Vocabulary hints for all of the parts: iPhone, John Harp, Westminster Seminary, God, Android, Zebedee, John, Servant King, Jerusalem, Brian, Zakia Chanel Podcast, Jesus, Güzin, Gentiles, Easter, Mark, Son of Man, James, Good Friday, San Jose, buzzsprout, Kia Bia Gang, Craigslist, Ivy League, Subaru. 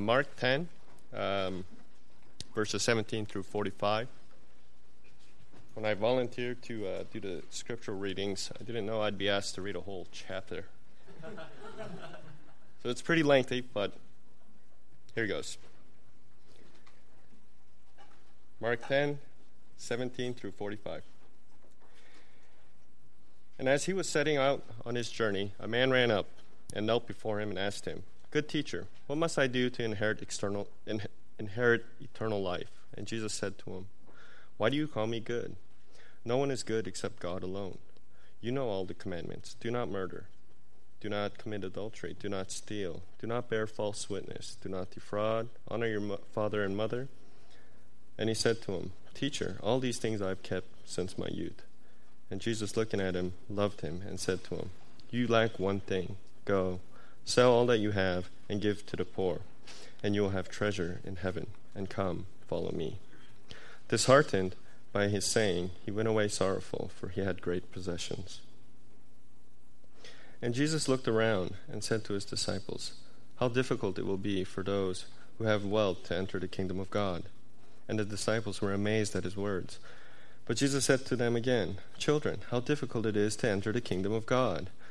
Mark 10, verses 17 through 45. When I volunteered to do the scriptural readings, I didn't know I'd be asked to read a whole chapter. So it's pretty lengthy, but here it goes. Mark 10, 17 through 45. And as he was setting out on his journey, a man ran up and knelt before him and asked him, "Good teacher, what must I do to inherit eternal life?" And Jesus said to him, "Why do you call me good? No one is good except God alone. You know all the commandments. Do not murder. Do not commit adultery. Do not steal. Do not bear false witness. Do not defraud. Honor your father and mother." And he said to him, "Teacher, all these things I've kept since my youth." And Jesus, looking at him, loved him and said to him, "You lack one thing. Go. Sell all that you have and give to the poor, and you will have treasure in heaven. And come, follow me." Disheartened by his saying, he went away sorrowful, for he had great possessions. And Jesus looked around and said to his disciples, "How difficult it will be for those who have wealth to enter the kingdom of God." And the disciples were amazed at his words. But Jesus said to them again, "Children, how difficult it is to enter the kingdom of God.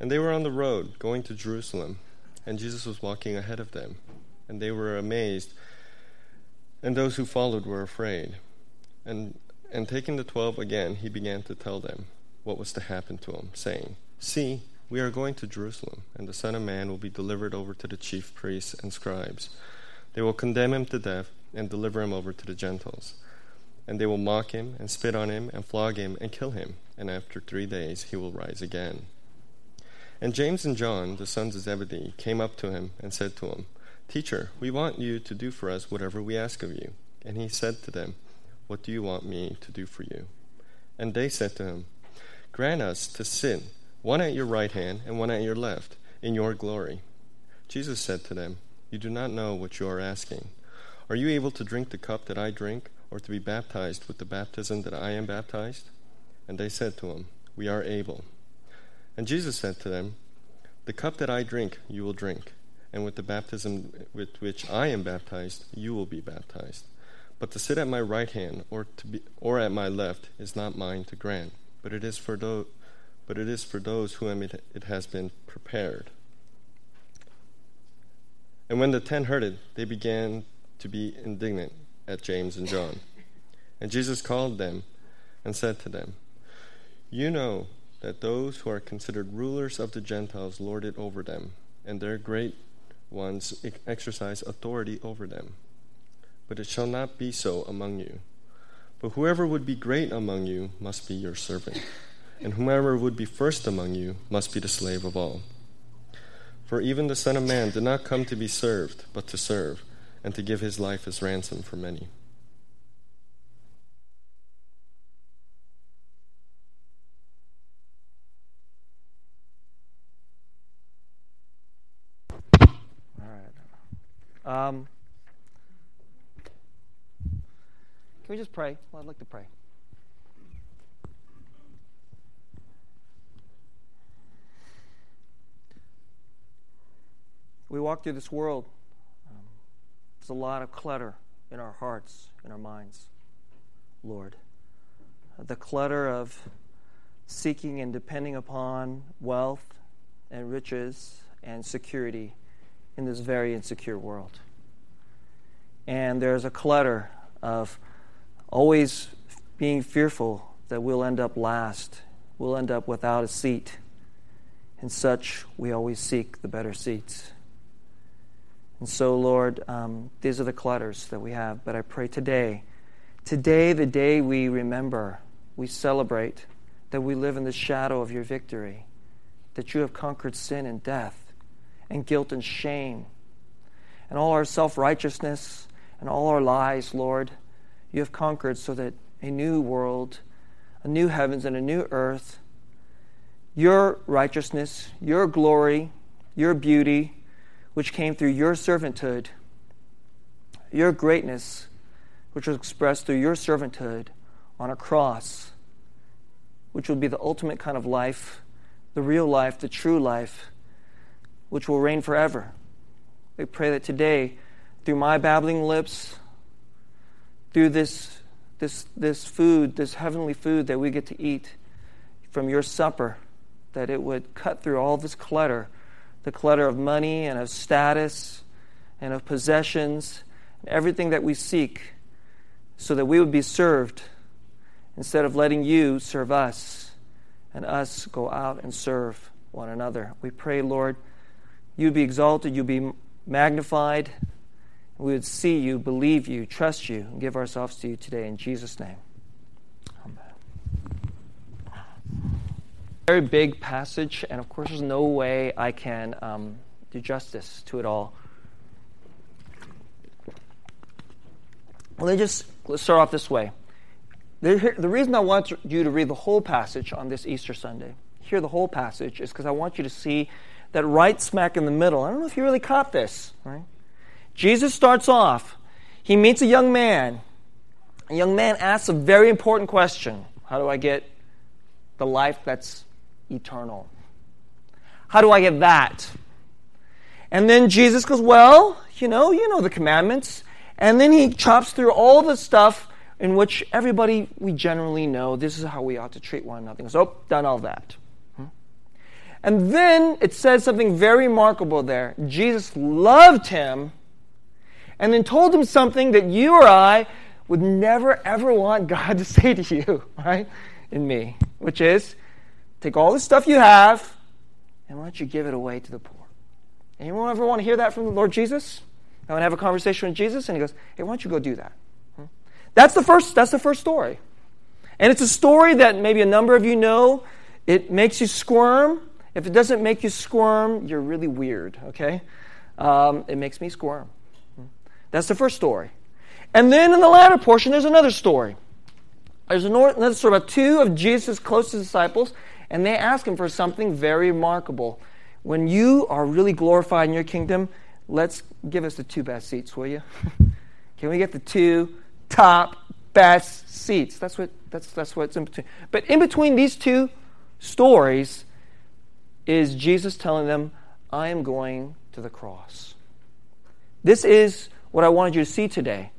And they were on the road going to Jerusalem, and Jesus was walking ahead of them, and they were amazed, and those who followed were afraid. And taking the 12 again, he began to tell them what was to happen to him, saying, "See, we are going to Jerusalem, and the Son of Man will be delivered over to the chief priests and scribes. They will condemn him to death and deliver him over to the Gentiles. And they will mock him and spit on him and flog him and kill him, and after 3 days he will rise again." And James and John, the sons of Zebedee, came up to him and said to him, "Teacher, we want you to do for us whatever we ask of you." And he said to them, "What do you want me to do for you?" And they said to him, "Grant us to sit, one at your right hand and one at your left, in your glory." Jesus said to them, "You do not know what you are asking. Are you able to drink the cup that I drink, or to be baptized with the baptism that I am baptized?" And they said to him, "We are able." And Jesus said to them, "The cup that I drink, you will drink, and with the baptism with which I am baptized, you will be baptized. But to sit at my right hand or at my left is not mine to grant, but it is for those whom it has been prepared." And when the 10 heard it, they began to be indignant at James and John. And Jesus called them and said to them, "You know that those who are considered rulers of the Gentiles lord it over them, and their great ones exercise authority over them. But it shall not be so among you. But whoever would be great among you must be your servant, and whomever would be first among you must be the slave of all. For even the Son of Man did not come to be served, but to serve, and to give his life as ransom for many." Can we just pray? Well, I'd like to pray. We walk through this world. There's a lot of clutter in our hearts, in our minds, Lord. The clutter of seeking and depending upon wealth and riches and security in this very insecure world. and there's a clutter of always being fearful that we'll end up last, we'll end up without a seat. And such, we always seek the better seats. And so, Lord, these are the clutters that we have. But I pray today, the day we remember, we celebrate that we live in the shadow of your victory, that you have conquered sin and death and guilt and shame and all our self-righteousness and all our lies, Lord. You have conquered so that a new world, a new heavens and a new earth, your righteousness, your glory, your beauty, which came through your servanthood, your greatness, which was expressed through your servanthood on a cross, which will be the ultimate kind of life, the real life, the true life, which will reign forever. We pray that today, through my babbling lips, through this food, this heavenly food that we get to eat from your supper, that it would cut through all this clutter, the clutter of money and of status and of possessions, and everything that we seek, so that we would be served instead of letting you serve us and us go out and serve one another. We pray, Lord, you be exalted, you be magnified, and we would see you, believe you, trust you, and give ourselves to you today in Jesus' name. Very big passage, and of course there's no way I can do justice to it all. Let's start off this way. The reason I want you to read the whole passage on this Easter Sunday, hear the whole passage, is because I want you to see that right smack in the middle. I don't know if you really caught this, right? Jesus starts off. He meets a young man. A young man asks a very important question. How do I get the life that's eternal? How do I get that? And then Jesus goes, well, you know the commandments. And then he chops through all the stuff in which everybody, we generally know, this is how we ought to treat one another. He goes, oh, done all that. And then it says something very remarkable there. Jesus loved him and then told him something that you or I would never, ever want God to say to you, right? In me, which is, take all the stuff you have and why don't you give it away to the poor. Anyone ever want to hear that from the Lord Jesus? I want to have a conversation with Jesus, and he goes, hey, why don't you go do that? That's the first story. And it's a story that maybe a number of you know. It makes you squirm. If it doesn't make you squirm, you're really weird, okay? It makes me squirm. That's the first story. And then in the latter portion, there's another story. There's another story about two of Jesus' closest disciples, and they ask him for something very remarkable. When you are really glorified in your kingdom, let's give us the two best seats, will you? Can we get the two top best seats? That's what's in between. But in between these two stories is Jesus telling them, I am going to the cross. This is what I wanted you to see today.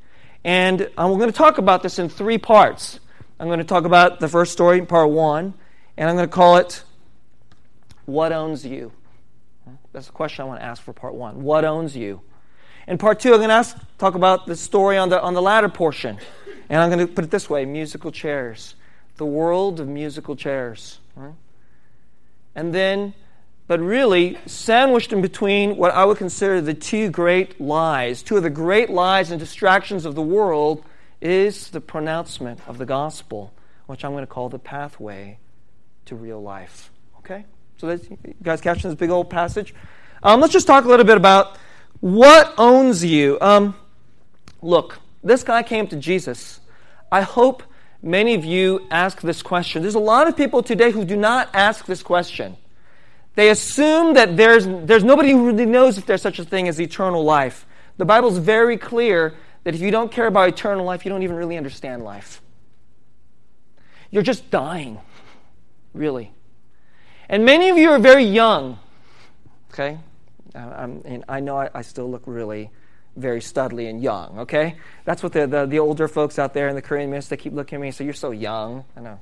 And I'm going to talk about this in three parts. I'm going to talk about the first story, part one, and I'm going to call it, What Owns You? That's the question I want to ask for part one. What owns you? In part two, I'm going to talk about the story on the latter portion. And I'm going to put it this way, musical chairs. The world of musical chairs. Right? And then, but really, sandwiched in between what I would consider the two of the great lies and distractions of the world, is the pronouncement of the gospel, which I'm going to call the pathway to real life. Okay? So you guys catching this big old passage? Let's just talk a little bit about what owns you. Look, this guy came to Jesus. I hope many of you ask this question. There's a lot of people today who do not ask this question. They assume that there's nobody who really knows if there's such a thing as eternal life. The Bible's very clear that if you don't care about eternal life, you don't even really understand life. You're just dying, really. And many of you are very young, okay? I know I still look really very studly and young, okay? That's what the older folks out there in the Korean ministry, they keep looking at me and say, you're so young. I know.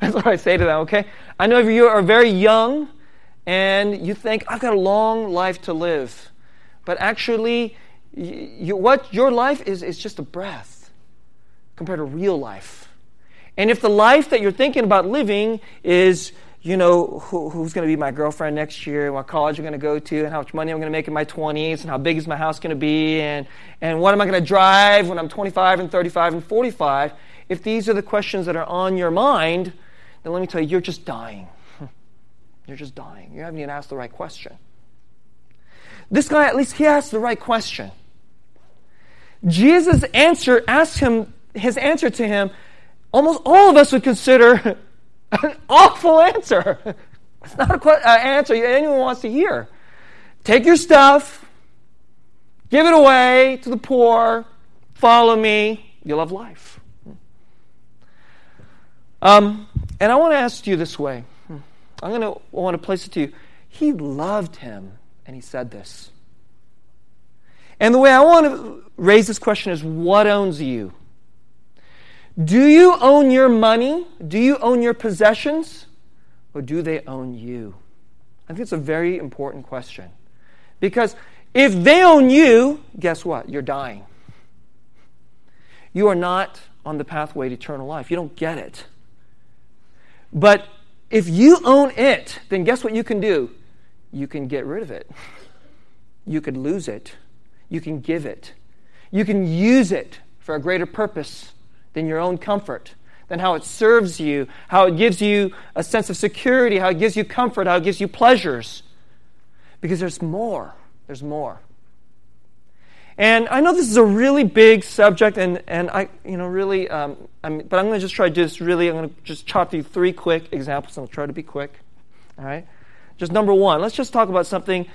That's what I say to them, okay? I know you are very young, and you think, I've got a long life to live. But actually, What your life is just a breath compared to real life. And if the life that you're thinking about living is, you know, who's going to be my girlfriend next year, and what college I'm going to go to, and how much money I'm going to make in my 20s, and how big is my house going to be, and what am I going to drive when I'm 25 and 35 and 45, if these are the questions that are on your mind, then let me tell you, you're just dying. You're just dying. You haven't even asked the right question. This guy, at least he asked the right question. Jesus' answer asked him, his answer to him, almost all of us would consider an awful answer. It's not an answer anyone wants to hear. Take your stuff, give it away to the poor, follow me, you'll have life. And I want to ask you this way. I want to place it to you. He loved him, and he said this. And the way I want to raise this question is, what owns you? Do you own your money? Do you own your possessions? Or do they own you? I think it's a very important question. Because if they own you, guess what? You're dying. You are not on the pathway to eternal life. You don't get it. But if you own it, then guess what you can do? You can get rid of it. You could lose it. You can give it. You can use it for a greater purpose than your own comfort, than how it serves you, how it gives you a sense of security, how it gives you comfort, how it gives you pleasures. Because there's more. There's more. And I know this is a really big subject, and I, you know, really, but I'm going to just try to do this really, I'm going to just chop through three quick examples, and I'll try to be quick. All right? Just number one, let's just talk about something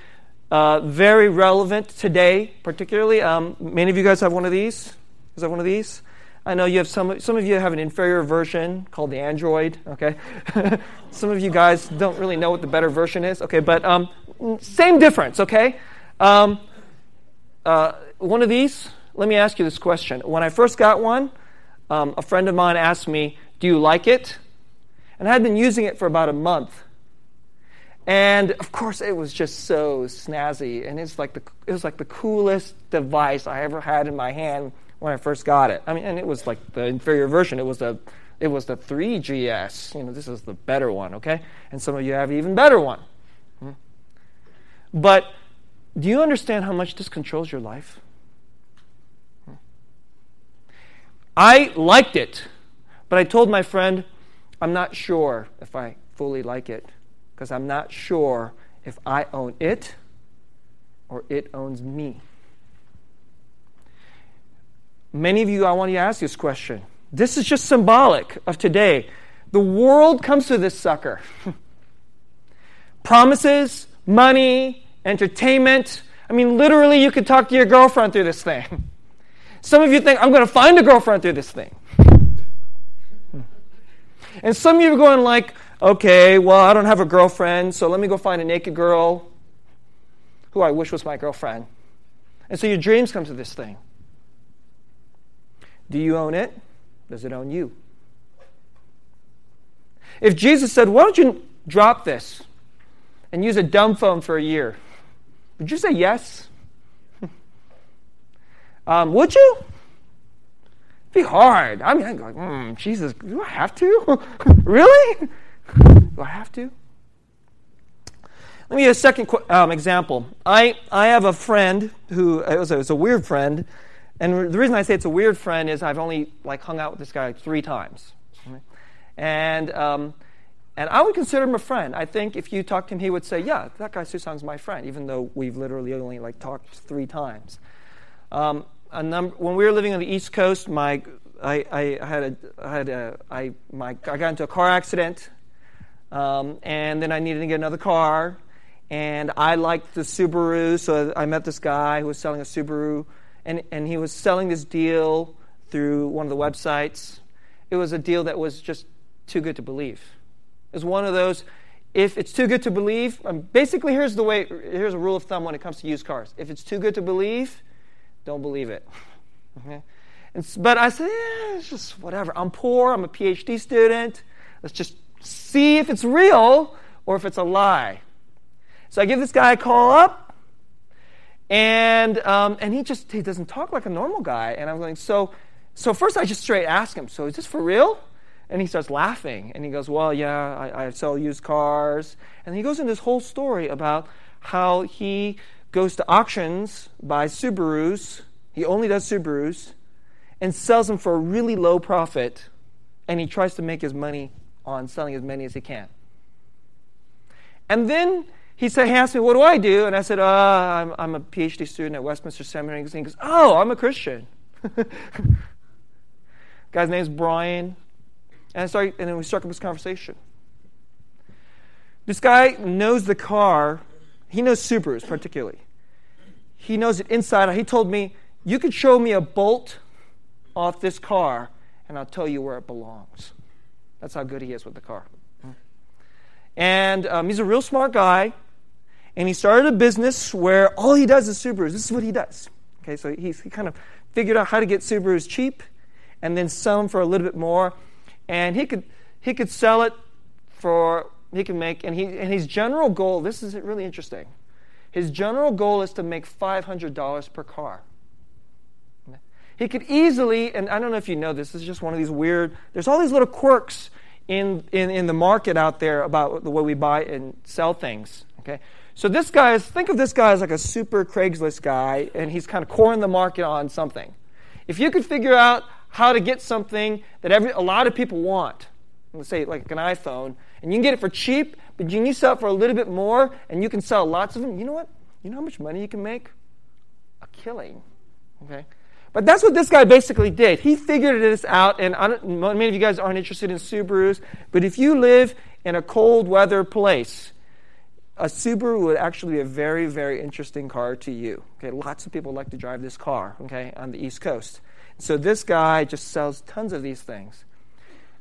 very relevant today, particularly. Many of you guys have one of these. You guys have one of these? I know you have some of you have an inferior version called the Android, okay? Some of you guys don't really know what the better version is, okay? But same difference, okay? One of these, let me ask you this question. When I first got one, a friend of mine asked me, do you like it? And I had been using it for about a month. And, of course, it was just so snazzy, and it was like the coolest device I ever had in my hand when I first got it. I mean, and it was like the inferior version. It was the 3GS. You know, this is the better one, okay? And some of you have an even better one. But do you understand how much this controls your life? I liked it, but I told my friend, I'm not sure if I fully like it, because I'm not sure if I own it or it owns me. Many of you, I want you to ask this question. This is just symbolic of today. The world comes to this sucker. Promises, money, entertainment. I mean, literally, you could talk to your girlfriend through this thing. Some of you think, I'm going to find a girlfriend through this thing. And some of you are going like, okay, well, I don't have a girlfriend, so let me go find a naked girl who I wish was my girlfriend. And so your dreams come to this thing. Do you own it? Does it own you? If Jesus said, why don't you drop this and use a dumb phone for a year? Would you say yes? Would you? It'd be hard. I mean, I'd go, Jesus, do I have to? Really? Do I have to? Let me give you a second example. I have a friend who, it was a weird friend. And the reason I say it's a weird friend is I've only hung out with this guy 3 times. And I would consider him a friend. I think if you talked to him, he would say, yeah, that guy Susang's my friend, even though we've literally only talked 3 times. When we were living on the East Coast, I got into a car accident, and then I needed to get another car. And I liked the Subaru, so I met this guy who was selling a Subaru. And he was selling this deal through one of the websites. It was a deal that was just too good to believe. It was one of those, if it's too good to believe, basically here's a rule of thumb when it comes to used cars. If it's too good to believe, don't believe it. Okay? But I said, it's just whatever. I'm poor. I'm a PhD student. Let's just see if it's real or if it's a lie. So I give this guy a call up. And he doesn't talk like a normal guy. And I'm going, so first I just straight ask him, so is this for real? And he starts laughing. And he goes, well, yeah, I sell used cars. And he goes into this whole story about how he goes to auctions, buys Subarus. He only does Subarus and sells them for a really low profit. And he tries to make his money on selling as many as he can. And then he asked me, what do I do? And I said, I'm a PhD student at Westminster Seminary. And he goes, oh, I'm a Christian. Guy's name's Brian. And then we struck up this conversation. This guy knows the car. He knows Subarus particularly. He knows it inside out. He told me, you could show me a bolt off this car, and I'll tell you where it belongs. That's how good he is with the car. And he's a real smart guy. And he started a business where all he does is Subarus. This is what he does. Okay, so he kind of figured out how to get Subarus cheap and then sell them for a little bit more. And he could sell it for, he can make, and his general goal, this is really interesting. His general goal is to make $500 per car. He could easily, and I don't know if you know this is just one of these weird, there's all these little quirks in the market out there about the way we buy and sell things. Okay, so this guy is, think of this guy as like a super Craigslist guy, and he's kind of coring the market on something. If you could figure out how to get something that a lot of people want, let's say like an iPhone, and you can get it for cheap, but you can sell it for a little bit more, and you can sell lots of them. You know what? You know how much money you can make? A killing. Okay. But that's what this guy basically did. He figured this out, and many of you guys aren't interested in Subarus, but if you live in a cold weather place, a Subaru would actually be a very, very interesting car to you. Okay, lots of people like to drive this car, okay, on the East Coast. So this guy just sells tons of these things.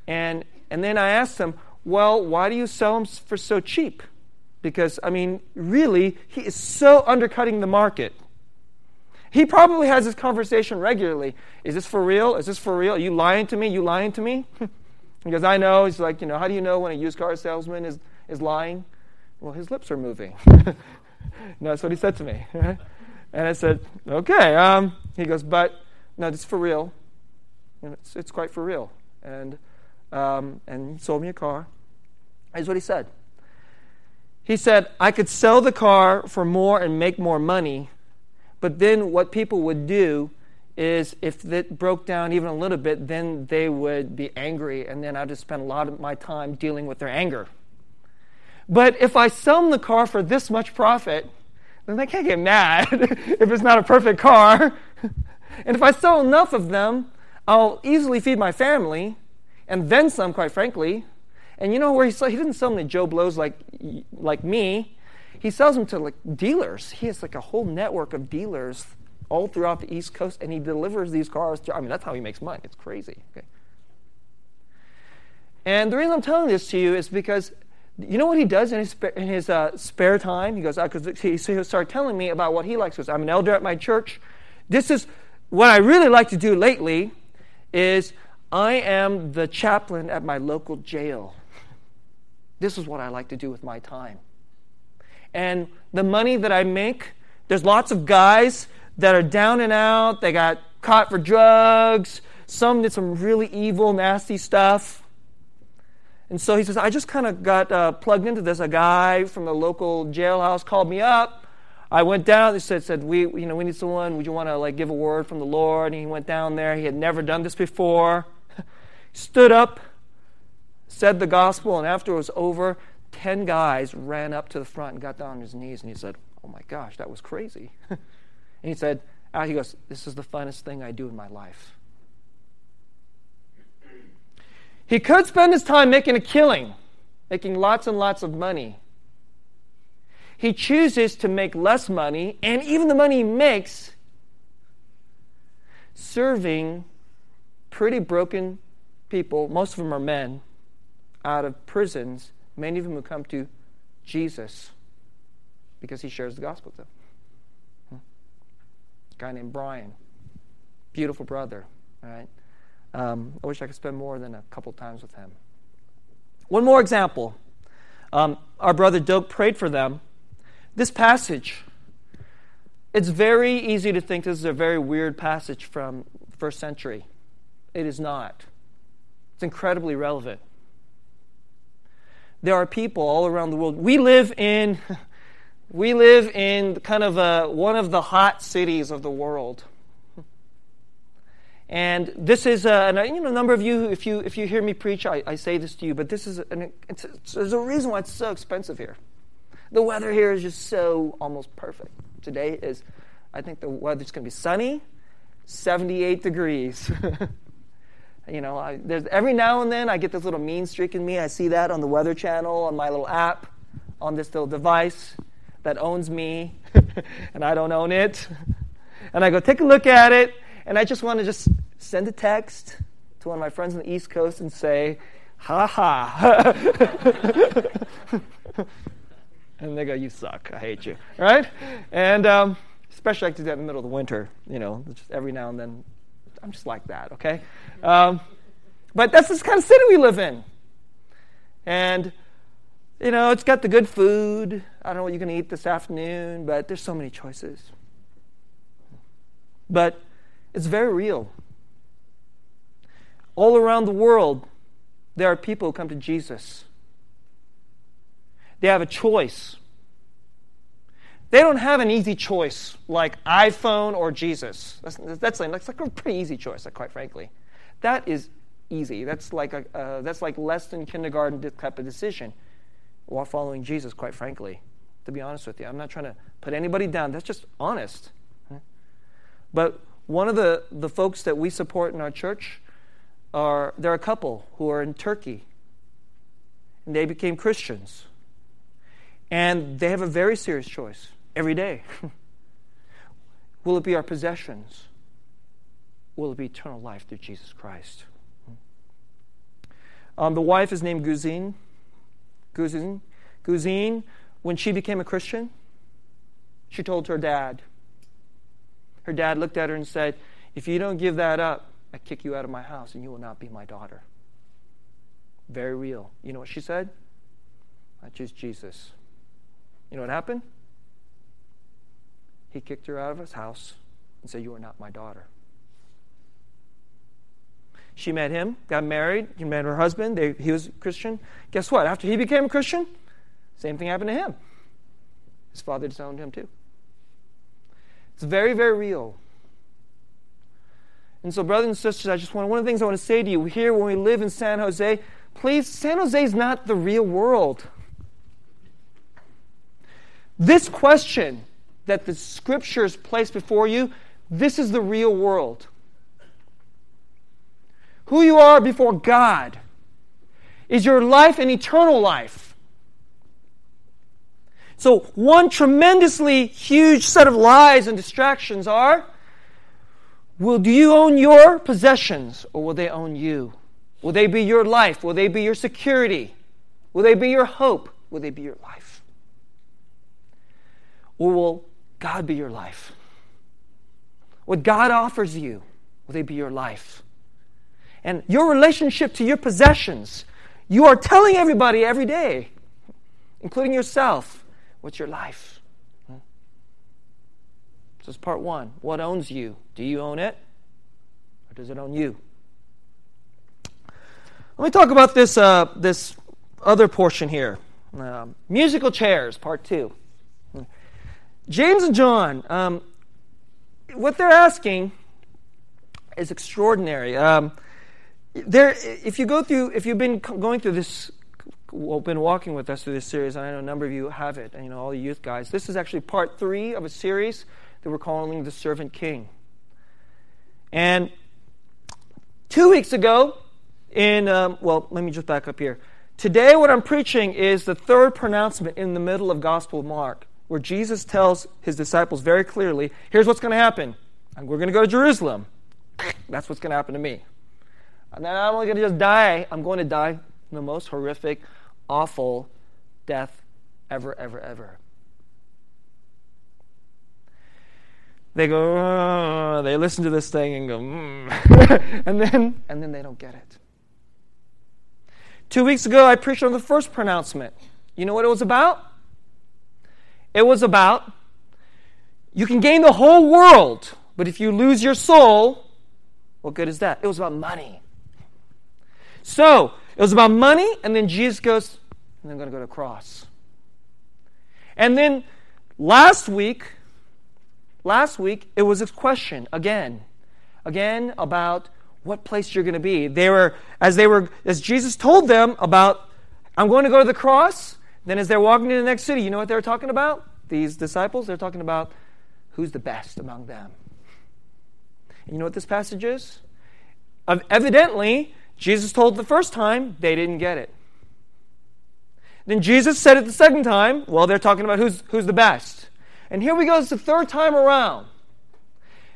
And then I asked him, well, why do you sell them for so cheap? Because, I mean, really, he is so undercutting the market. He probably has this conversation regularly. Is this for real? Is this for real? Are you lying to me? You lying to me? Because I know. He's like, how do you know when a used car salesman is lying? Well, his lips are moving. And that's what he said to me. And I said, okay. He goes, but no, this is for real. And it's quite for real. And he sold me a car. Here's what he said. He said, I could sell the car for more and make more money. But then what people would do is if it broke down even a little bit, then they would be angry, and then I'd just spend a lot of my time dealing with their anger. But if I sell them the car for this much profit, then they can't get mad if it's not a perfect car. And if I sell enough of them, I'll easily feed my family, and then some, quite frankly. And you know where he didn't sell them to Joe Blows like me. He sells them to dealers. He has a whole network of dealers all throughout the East Coast, and he delivers these cars. That's how he makes money. It's crazy. Okay. And the reason I'm telling this to you is because you know what he does in his spare time? He goes, so he'll start telling me about what he likes. He goes, I'm an elder at my church. This is what I really like to do lately is I am the chaplain at my local jail. This is what I like to do with my time. And the money that I make, there's lots of guys that are down and out. They got caught for drugs. Some did some really evil, nasty stuff. And so he says, I just kind of got plugged into this. A guy from the local jailhouse called me up. I went down. He said, we need someone. Would you want to give a word from the Lord? And he went down there. He had never done this before. Stood up, said the gospel, and after it was over, 10 guys ran up to the front and got down on his knees, and he said, oh my gosh, that was crazy. And he said, he goes, this is the funnest thing I do in my life. He could spend his time making a killing, making lots and lots of money. He chooses to make less money, and even the money he makes, serving pretty broken people, most of them are men, out of prisons, many of them who come to Jesus because he shares the gospel with them. A guy named Brian, beautiful brother. Right? I wish I could spend more than a couple times with him. One more example. Our brother Doak prayed for them. This passage, It's very easy to think this is a very weird passage from the first century. It is not. It's incredibly relevant. There are people all around the world. We live in kind of one of the hot cities of the world. And this is, a number of you, if you hear me preach, I say this to you, but this is, there's a reason why it's so expensive here. The weather here is just so almost perfect. Today is, I think the weather's going to be sunny, 78 degrees. There's every now and then I get this little mean streak in me. I see that on the Weather Channel, on my little app, on this little device that owns me, and I don't own it. And I go take a look at it, and I just want to just send a text to one of my friends on the East Coast and say, ha ha. And they go, you suck. I hate you. Right? And especially I do that in the middle of the winter. Just every now and then. I'm just like that, okay? But that's this kind of city we live in. And, it's got the good food. I don't know what you're going to eat this afternoon, but there's so many choices. But it's very real. All around the world, there are people who come to Jesus. They have a choice. They don't have an easy choice like iPhone or Jesus. That's like a pretty easy choice, quite frankly. That is easy. That's like less than kindergarten type of decision while following Jesus, quite frankly, to be honest with you. I'm not trying to put anybody down. That's just honest. But one of the folks that we support in our church, they're a couple who are in Turkey. And they became Christians. And they have a very serious choice every day. Will it be our possessions? Will it be eternal life through Jesus Christ? The wife is named Güzin. Güzin, when she became a Christian, she told her dad. Her dad looked at her and said, if you don't give that up, I kick you out of my house and you will not be my daughter. Very real. You know what she said? I choose Jesus. You know what happened? He kicked her out of his house and said, you are not my daughter. She met him, got married. She met her husband. He was a Christian. Guess what? After he became a Christian, same thing happened to him. His father disowned him too. It's very, very real. And so, brothers and sisters, one of the things I want to say to you here when we live in San Jose, please, San Jose is not the real world. This question that the Scriptures place before you, this is the real world. Who you are before God is your life and eternal life. So one tremendously huge set of lies and distractions are, do you own your possessions or will they own you? Will they be your life? Will they be your security? Will they be your hope? Will they be your life? Or will God be your life? What God offers you, will they be your life? And your relationship to your possessions, you are telling everybody every day, including yourself, what's your life? So it's part one. What owns you? Do you own it? Or does it own you? Let me talk about this other portion here. Musical chairs, part two. James and John, what they're asking is extraordinary. If you've been going through this, been walking with us through this series, and I know a number of you have it, and all the youth guys, this is actually part 3 of a series that we're calling The Servant King. And 2 weeks ago, let me just back up here. Today what I'm preaching is the third pronouncement in the middle of Gospel of Mark, where Jesus tells his disciples very clearly, here's what's going to happen. We're going to go to Jerusalem. That's what's going to happen to me. And then I'm only going to just die. I'm going to die the most horrific, awful death ever, ever, ever. They go, they listen to this thing and go, and then they don't get it. 2 weeks ago, I preached on the first pronouncement. You know what it was about? It was about You can gain the whole world, but if you lose your soul, what good is that? It was about money. So, it was about money, and then Jesus goes, and I'm going to go to the cross. And then last week, it was a question again about what place you're going to be. As Jesus told them about, I'm going to go to the cross, then as they're walking to the next city, you know what they were talking about? These disciples, they're talking about who's the best among them. And you know what this passage is? Evidently, Jesus told the first time, they didn't get it. Then Jesus said it the second time, well, they're talking about who's the best. And here we go, it's the third time around.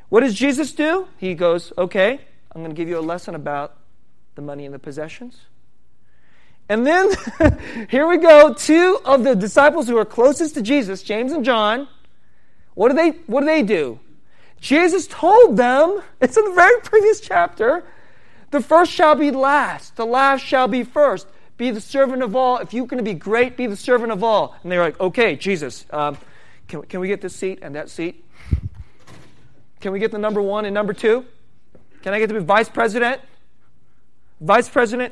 What does Jesus do? He goes, okay, I'm going to give you a lesson about the money and the possessions. And then, here we go, two of the disciples who are closest to Jesus, James and John, what do they do? Jesus told them, it's in the very previous chapter, the first shall be last, the last shall be first. Be the servant of all. If you're going to be great, be the servant of all. And they're like, okay, Jesus, can we get this seat and that seat? Can we get the number one and number two? Can I get to be vice president,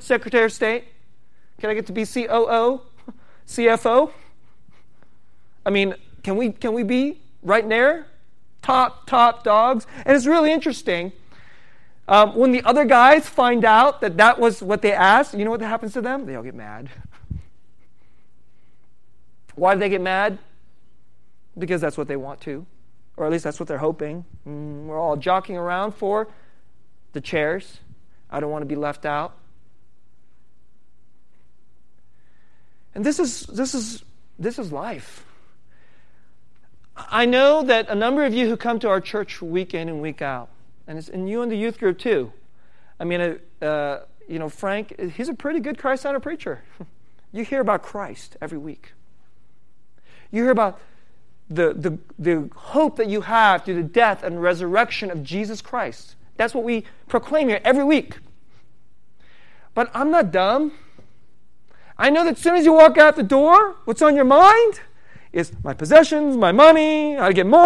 secretary of state? Can I get to be COO, CFO? I mean, can we be right there? Top dogs? And it's really interesting. When the other guys find out that was what they asked, you know what happens to them? They all get mad. Why do they get mad? Because that's what they want to. Or at least that's what they're hoping. We're all jockeying around for the chairs. I don't want to be left out. And this is life. I know that a number of you who come to our church week in and week out, and it's in you and the youth group too. I mean, Frank, he's a pretty good Christ-centered preacher. You hear about Christ every week. You hear about the hope that you have through the death and resurrection of Jesus Christ. That's what we proclaim here every week. But I'm not dumb. I know that as soon as you walk out the door, what's on your mind is my possessions, my money, how to get more,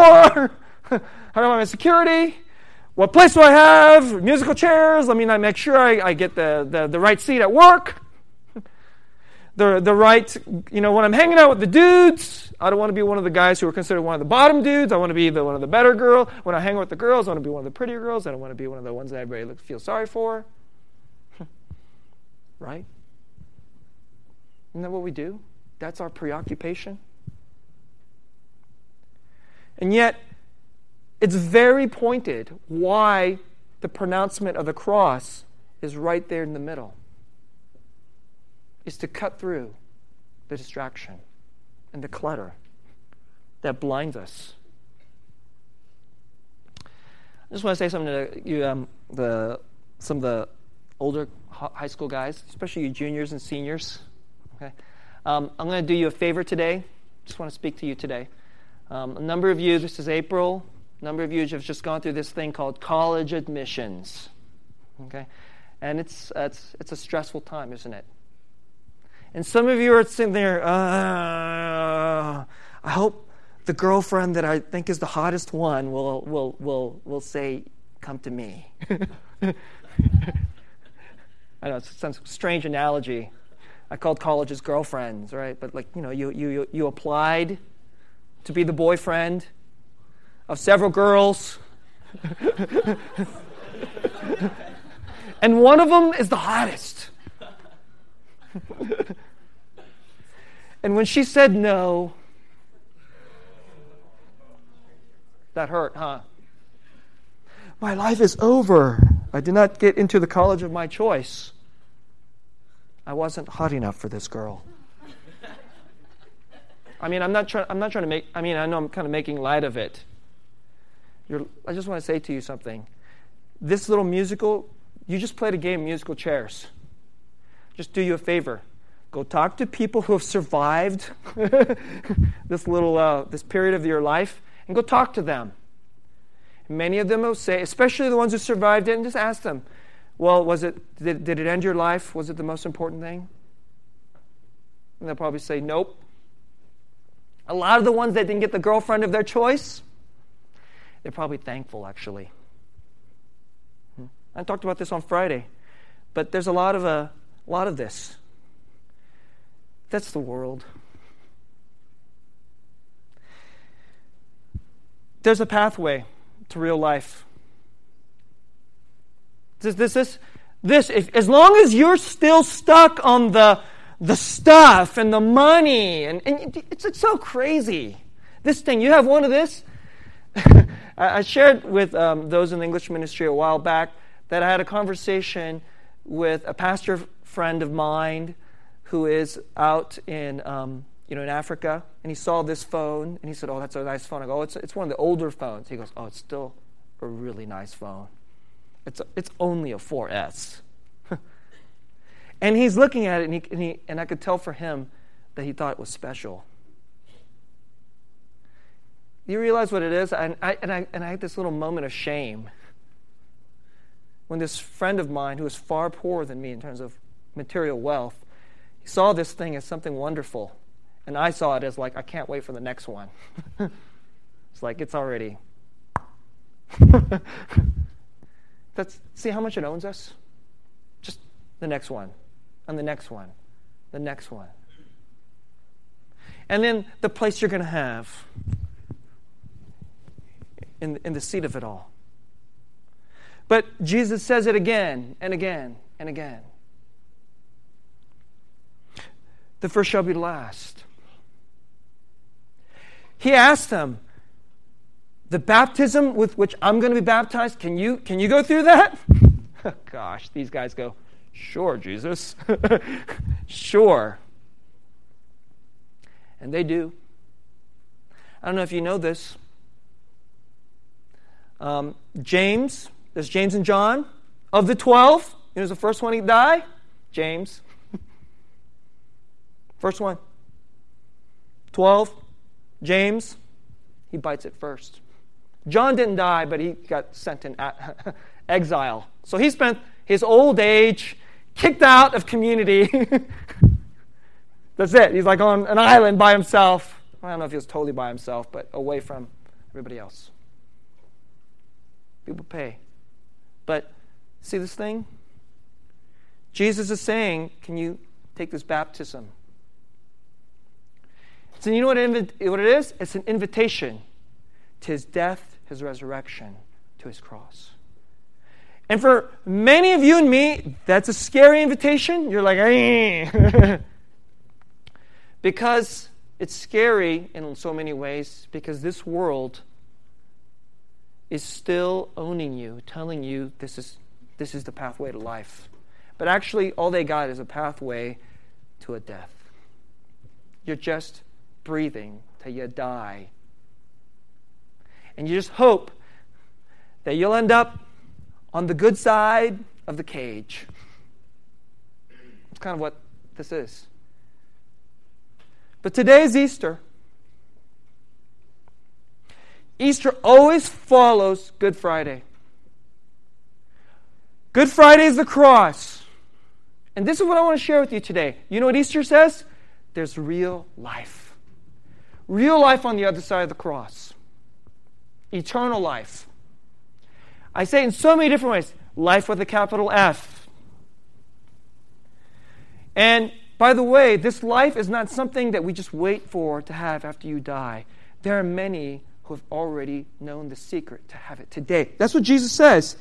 how do I buy my security, what place do I have, musical chairs, let me not make sure I get the right seat at work, the right, when I'm hanging out with the dudes, I don't want to be one of the guys who are considered one of the bottom dudes, I want to be one of the better girls, when I hang out with the girls, I want to be one of the prettier girls, I don't want to be one of the ones that everybody feels sorry for, right? Isn't that what we do? That's our preoccupation. And yet, it's very pointed why the pronouncement of the cross is right there in the middle. It's to cut through the distraction and the clutter that blinds us. I just want to say something to you, some of the older high school guys, especially you juniors and seniors. Okay, I'm going to do you a favor today. Just want to speak to you today. A number of you, this is April, a number of you have just gone through this thing called college admissions. Okay, and it's a stressful time, isn't it? And some of you are sitting there, I hope the girlfriend that I think is the hottest one will say, come to me. I know, it's some strange analogy. I called colleges girlfriends, right? But you applied to be the boyfriend of several girls, and one of them is the hottest. And when she said no, that hurt, huh? My life is over. I did not get into the college of my choice. I wasn't hot enough for this girl. I mean, I know I'm kind of making light of it. I just want to say to you something. This little musical, you just played a game of musical chairs. Just do you a favor. Go talk to people who have survived this period of your life, and go talk to them. Many of them will say, especially the ones who survived it, and just ask them, well, did it end your life? Was it the most important thing? And they'll probably say, nope. A lot of the ones that didn't get the girlfriend of their choice, They're probably thankful, actually. I talked about this on Friday, but there's a lot of this. That's the world. There's a pathway to real life. If as long as you're still stuck on the stuff and the money, and it's so crazy. This thing, you have one of this? I shared with those in the English ministry a while back that I had a conversation with a pastor friend of mine who is out in Africa, and he saw this phone, and he said, "Oh, that's a nice phone." I go, "Oh, it's one of the older phones." He goes, "Oh, it's still a really nice phone. It's only a 4S." And he's looking at it, and I could tell for him that he thought it was special. You realize what it is? And I had this little moment of shame when this friend of mine, who is far poorer than me in terms of material wealth, he saw this thing as something wonderful, and I saw it as like, I can't wait for the next one. It's like, it's already. See how much it owns us? Just the next one, and the next one, the next one. And then the place you're going to have in the seat of it all. But Jesus says it again and again and again. The first shall be last. He asked them, the baptism with which I'm going to be baptized, can you go through that? Oh, gosh, these guys go, "Sure, Jesus." Sure. And they do. I don't know if you know this. James, there's James and John. Of the 12, you know who's the first one to die? James. First one. 12, James, he bites it first. John didn't die, but he got sent in exile. So he spent his old age kicked out of community. That's it. He's like on an island by himself. I don't know if he was totally by himself, but away from everybody else. People pay. But see this thing? Jesus is saying, can you take this baptism? So you know what it is? It's an invitation to his death, his resurrection, to his cross. And for many of you and me, that's a scary invitation. You're like, "Hey." Because it's scary in so many ways, because this world is still owning you, telling you this is the pathway to life. But actually, all they got is a pathway to a death. You're just breathing till you die. And you just hope that you'll end up on the good side of the cage. That's kind of what this is. But today is Easter. Easter always follows Good Friday. Good Friday is the cross. And this is what I want to share with you today. You know what Easter says? There's real life. Real life on the other side of the cross. Eternal life. I say it in so many different ways. Life with a capital F. And by the way, this life is not something that we just wait for to have after you die. There are many who have already known the secret to have it today. That's what Jesus says.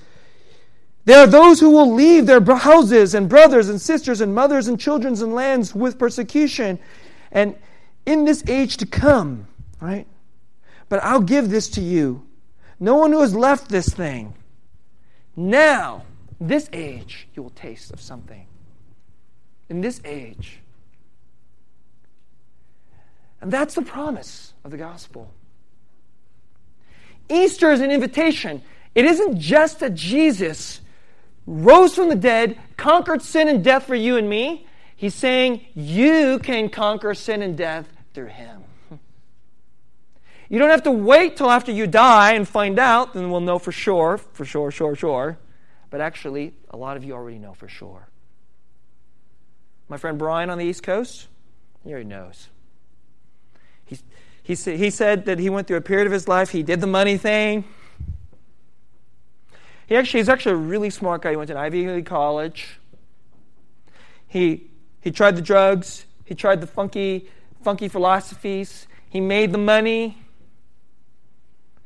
There are those who will leave their houses and brothers and sisters and mothers and children and lands with persecution, and in this age to come, right? But I'll give this to you. No one who has left this thing, now, this age, you will taste of something. In this age. And that's the promise of the gospel. Easter is an invitation. It isn't just that Jesus rose from the dead, conquered sin and death for you and me. He's saying you can conquer sin and death through him. You don't have to wait till after you die and find out, then we'll know for sure. But actually, a lot of you already know for sure. My friend Brian on the East Coast, he already knows. He said that he went through a period of his life, he did the money thing, He's actually a really smart guy. He went to an Ivy League college. He tried the drugs. He tried the funky philosophies. He made the money.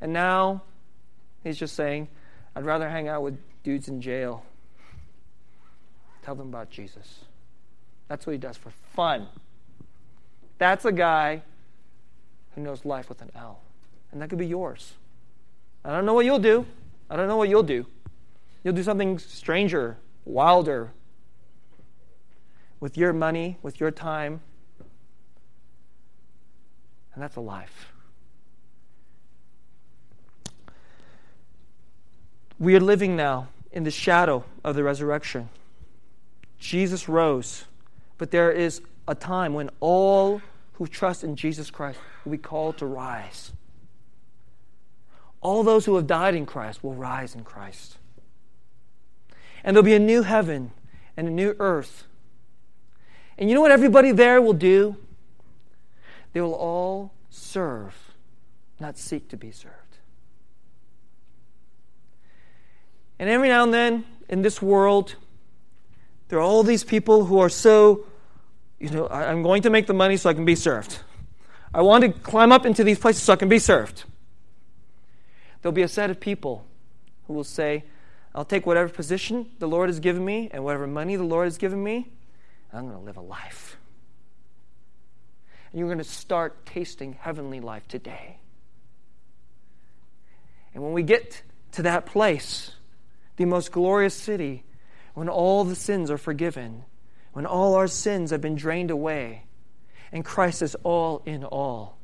And now he's just saying, I'd rather hang out with dudes in jail. Tell them about Jesus. That's what he does for fun. That's a guy who knows life with an L. And that could be yours. I don't know what you'll do. I don't know what you'll do. You'll do something stranger, wilder, with your money, with your time. And that's a life. We are living now in the shadow of the resurrection. Jesus rose, but there is a time when all who trust in Jesus Christ will be called to rise. All those who have died in Christ will rise in Christ. And there'll be a new heaven and a new earth. And you know what everybody there will do? They will all serve, not seek to be served. And every now and then in this world, there are all these people who are so, I'm going to make the money so I can be served. I want to climb up into these places so I can be served. There'll be a set of people who will say, I'll take whatever position the Lord has given me and whatever money the Lord has given me, and I'm going to live a life. And you're going to start tasting heavenly life today. And when we get to that place, the most glorious city, when all the sins are forgiven, when all our sins have been drained away, and Christ is all in all.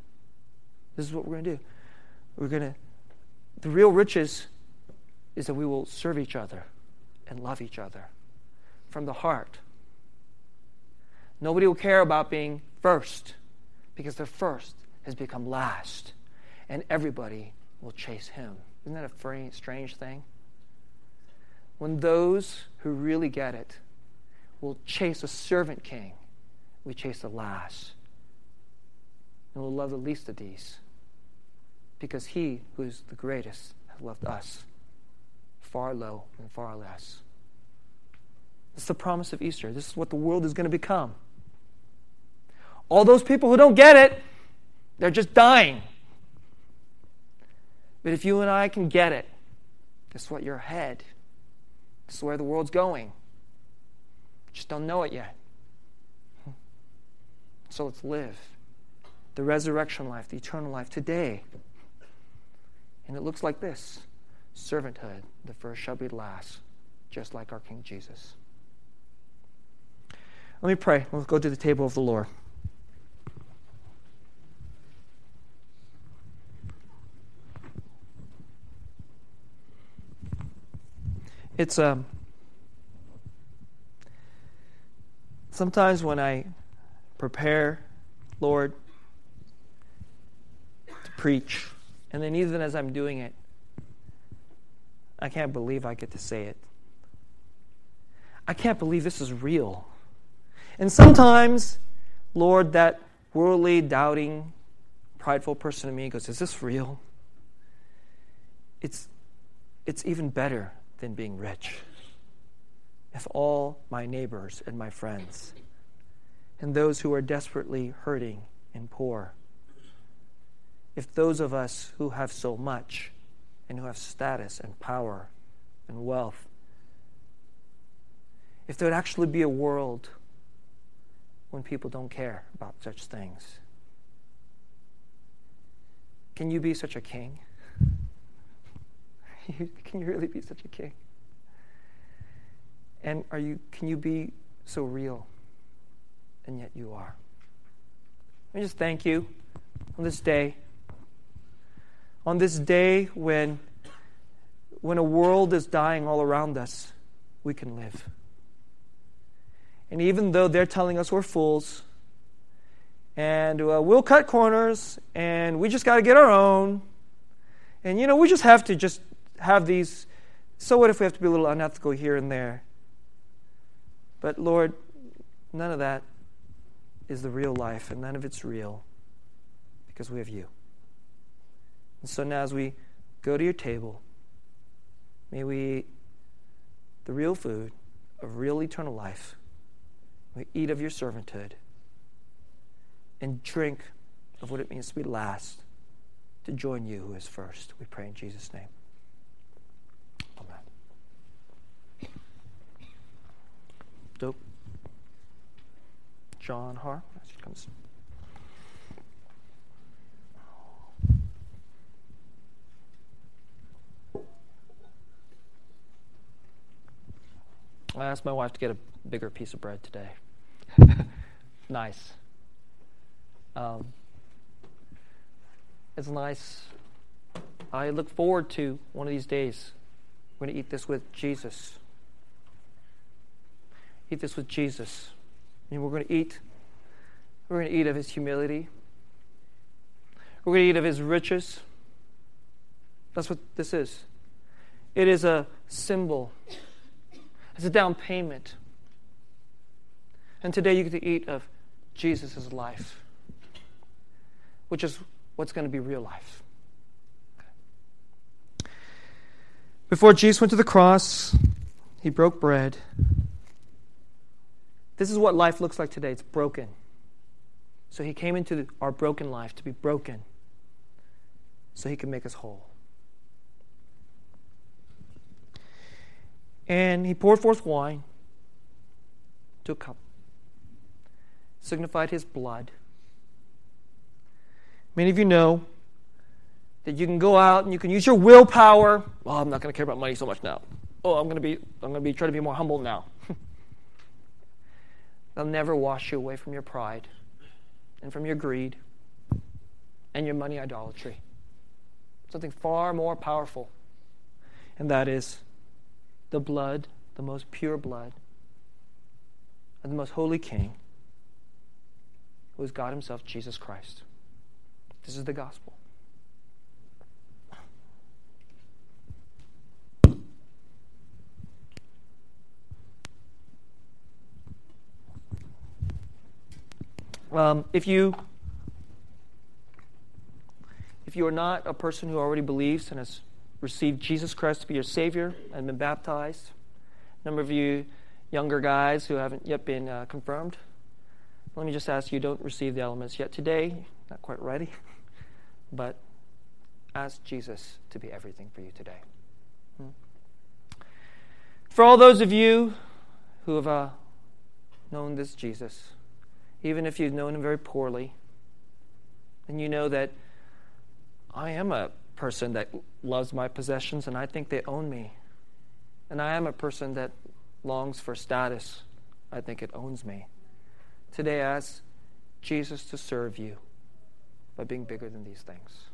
This is what we're going to do. The real riches is that we will serve each other and love each other from the heart. Nobody will care about being first because the first has become last, and everybody will chase him. Isn't that a strange thing? When those who really get it will chase a servant king, we chase the last. And we'll love the least of these, because he who is the greatest has loved us far low and far less. This is the promise of Easter. This is what the world is going to become. All those people who don't get it, they're just dying. But if you and I can get it, that's what you're ahead. This is where the world's going. Just don't know it yet. So let's live the resurrection life, the eternal life today. And it looks like this. Servanthood, the first shall be last, just like our King Jesus. Let me pray. We'll go to the table of the Lord. It's sometimes when I prepare, Lord, to preach, and then even as I'm doing it, I can't believe I get to say it. I can't believe this is real. And sometimes, Lord, that worldly, doubting, prideful person in me goes, is this real? It's even better than being rich. If all my neighbors and my friends and those who are desperately hurting and poor, if those of us who have so much and who have status and power and wealth, if there would actually be a world when people don't care about such things. Can you be such a king? Can you really be such a king? And can you be so real? And yet you are. Let me just thank you on this day. On this day when a world is dying all around us, we can live. And even though they're telling us we're fools, and we'll cut corners, and we just got to get our own, and we just have to just have these, so what if we have to be a little unethical here and there? But Lord, none of that is the real life, and none of it's real, because we have you. And so now as we go to your table, May we eat the real food of real eternal life. We eat of your servanthood and drink of what it means to be last, to join you who is first. We pray in Jesus' name. Amen. Dope. John Harp. I asked my wife to get a bigger piece of bread today. Nice. It's nice. I look forward to one of these days. We're going to eat this with Jesus. Eat this with Jesus. And we're going to eat. We're going to eat of his humility. We're going to eat of his riches. That's what this is. It is a symbol. It's a down payment. And today you get to eat of Jesus' life, which is what's going to be real life. Okay. Before Jesus went to the cross, he broke bread. This is what life looks like today. It's broken. So he came into our broken life to be broken so he can make us whole. And he poured forth wine to a cup, signified his blood. Many of you know that you can go out and you can use your willpower. Well, I'm not going to care about money so much now. Oh, I'm going to be trying to be more humble now. They'll never wash you away from your pride and from your greed and your money idolatry. Something far more powerful, and that is the blood, the most pure blood, of the most holy King, who is God himself, Jesus Christ. This is the gospel. If you are not a person who already believes and has received Jesus Christ to be your Savior and been baptized. A number of you younger guys who haven't yet been confirmed, let me just ask you, don't receive the elements yet today. Not quite ready. But ask Jesus to be everything for you today. For all those of you who have known this Jesus, even if you've known him very poorly, and you know that I am a person that loves my possessions and I think they own me, and I am a person that longs for status, I think it owns me, today ask Jesus to serve you by being bigger than these things.